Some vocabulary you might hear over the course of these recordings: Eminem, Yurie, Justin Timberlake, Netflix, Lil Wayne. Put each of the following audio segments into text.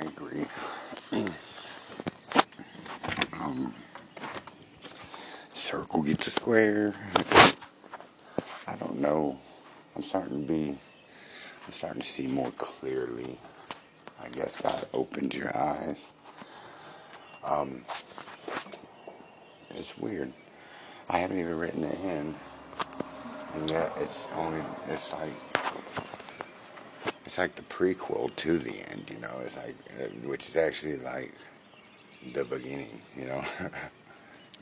I agree. Circle gets a square. I don't know. I'm starting to see more clearly. I guess God opened your eyes. It's weird. I haven't even written it in, and yet it's like the prequel to the end, you know. It's like, which is actually like the beginning, you know,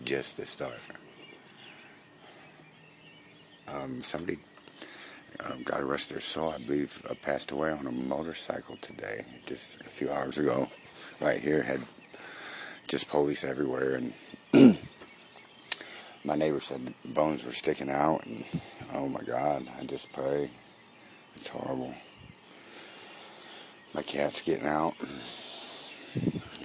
just the start. Somebody God rest their soul, I believe, passed away on a motorcycle today, just a few hours ago, right here. Had just police everywhere, and my neighbor said bones were sticking out, and oh my God, I just pray. It's horrible. My cat's getting out,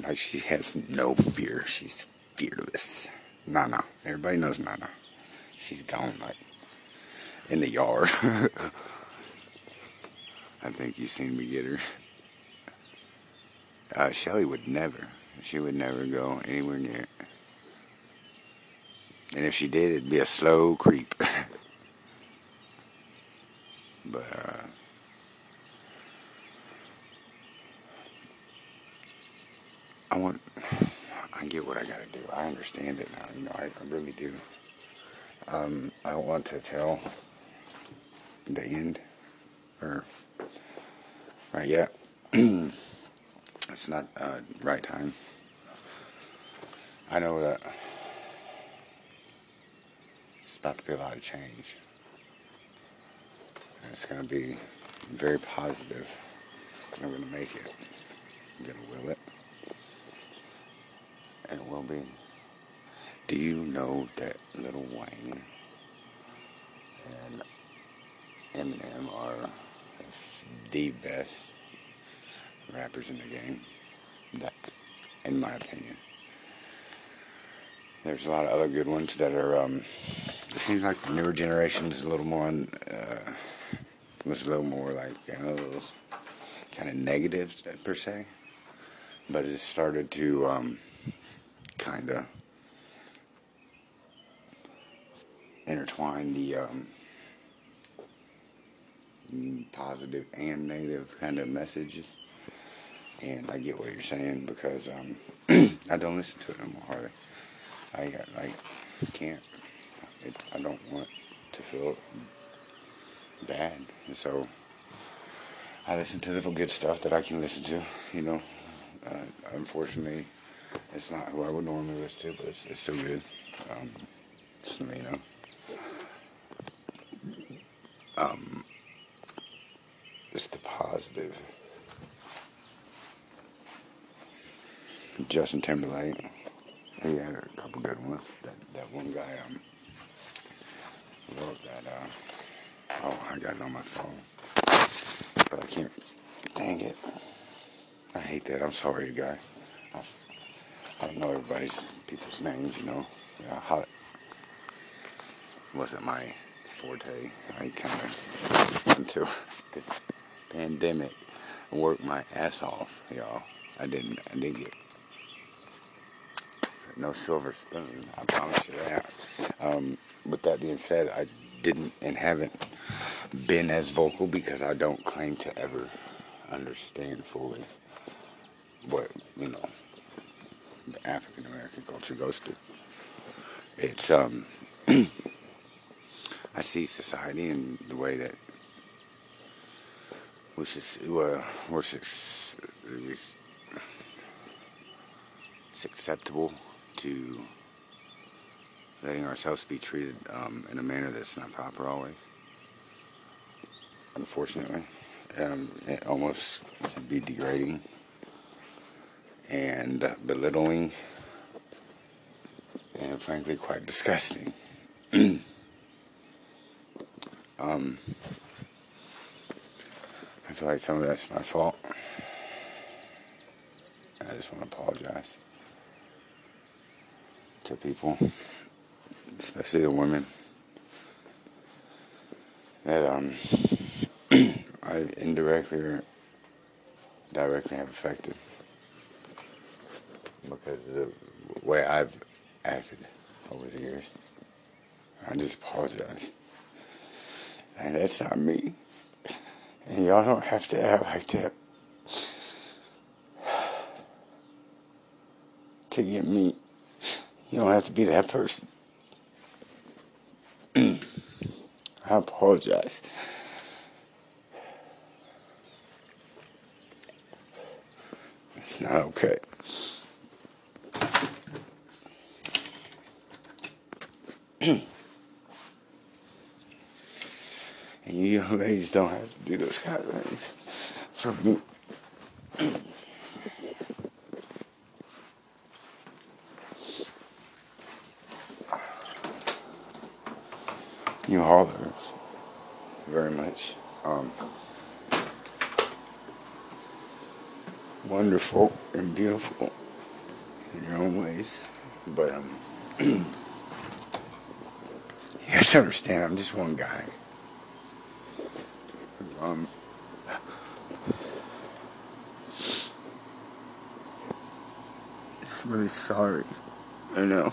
like she has no fear, she's fearless. Nana, everybody knows Nana. She's gone, like, in the yard. I think you've seen me get her. Shelly would never. She would never go anywhere near it. And if she did, it'd be a slow creep. But, I get what I gotta do. I understand it now, you know, I really do. I don't want to tell the end, or right yet. It's not right time. I know that it's about to be a lot of change, and it's going to be very positive, because I'm going to make it. I'm going to will it, and it will be. Do you know that Lil Wayne and Eminem are the best rappers in the game? That, in my opinion. There's a lot of other good ones that are, it seems like the newer generation is a little more like, kind of negative, per se. But it started to, kind of intertwine the positive and negative kind of messages, and I get what you're saying, because I don't listen to it no more hardly. I don't want to feel bad, and so I listen to the good stuff that I can listen to, you know. Unfortunately, it's not who I would normally listen to, but it's still good. Just so you know. It's the positive. Justin Timberlake, he had a couple good ones. That one guy wrote that. Oh, I got it on my phone, but I can't. Dang it! I hate that. I'm sorry, you guys. I don't know people's names, you know. How wasn't my forte. I kind of went to this pandemic and worked my ass off, y'all. I didn't get no silver spoon, I promise you that. With that being said, I didn't and haven't been as vocal, because I don't claim to ever understand fully what, you know, the African American culture goes through. It's I see society and the way that we should, it's acceptable to letting ourselves be treated in a manner that's not proper always. Unfortunately, it almost can be degrading and belittling, and frankly quite disgusting. I feel like some of that's my fault. I just want to apologize to people, especially the women, that I indirectly or directly have affected. because of the way I've acted over the years. I just apologize. And that's not me. And y'all don't have to act like that to get me. You don't have to be that person. I apologize. It's not okay. And you young ladies don't have to do those kind of things for me. You holler very much. Wonderful and beautiful in your own ways, but you have to understand, I'm just one guy. Just really sorry. I know.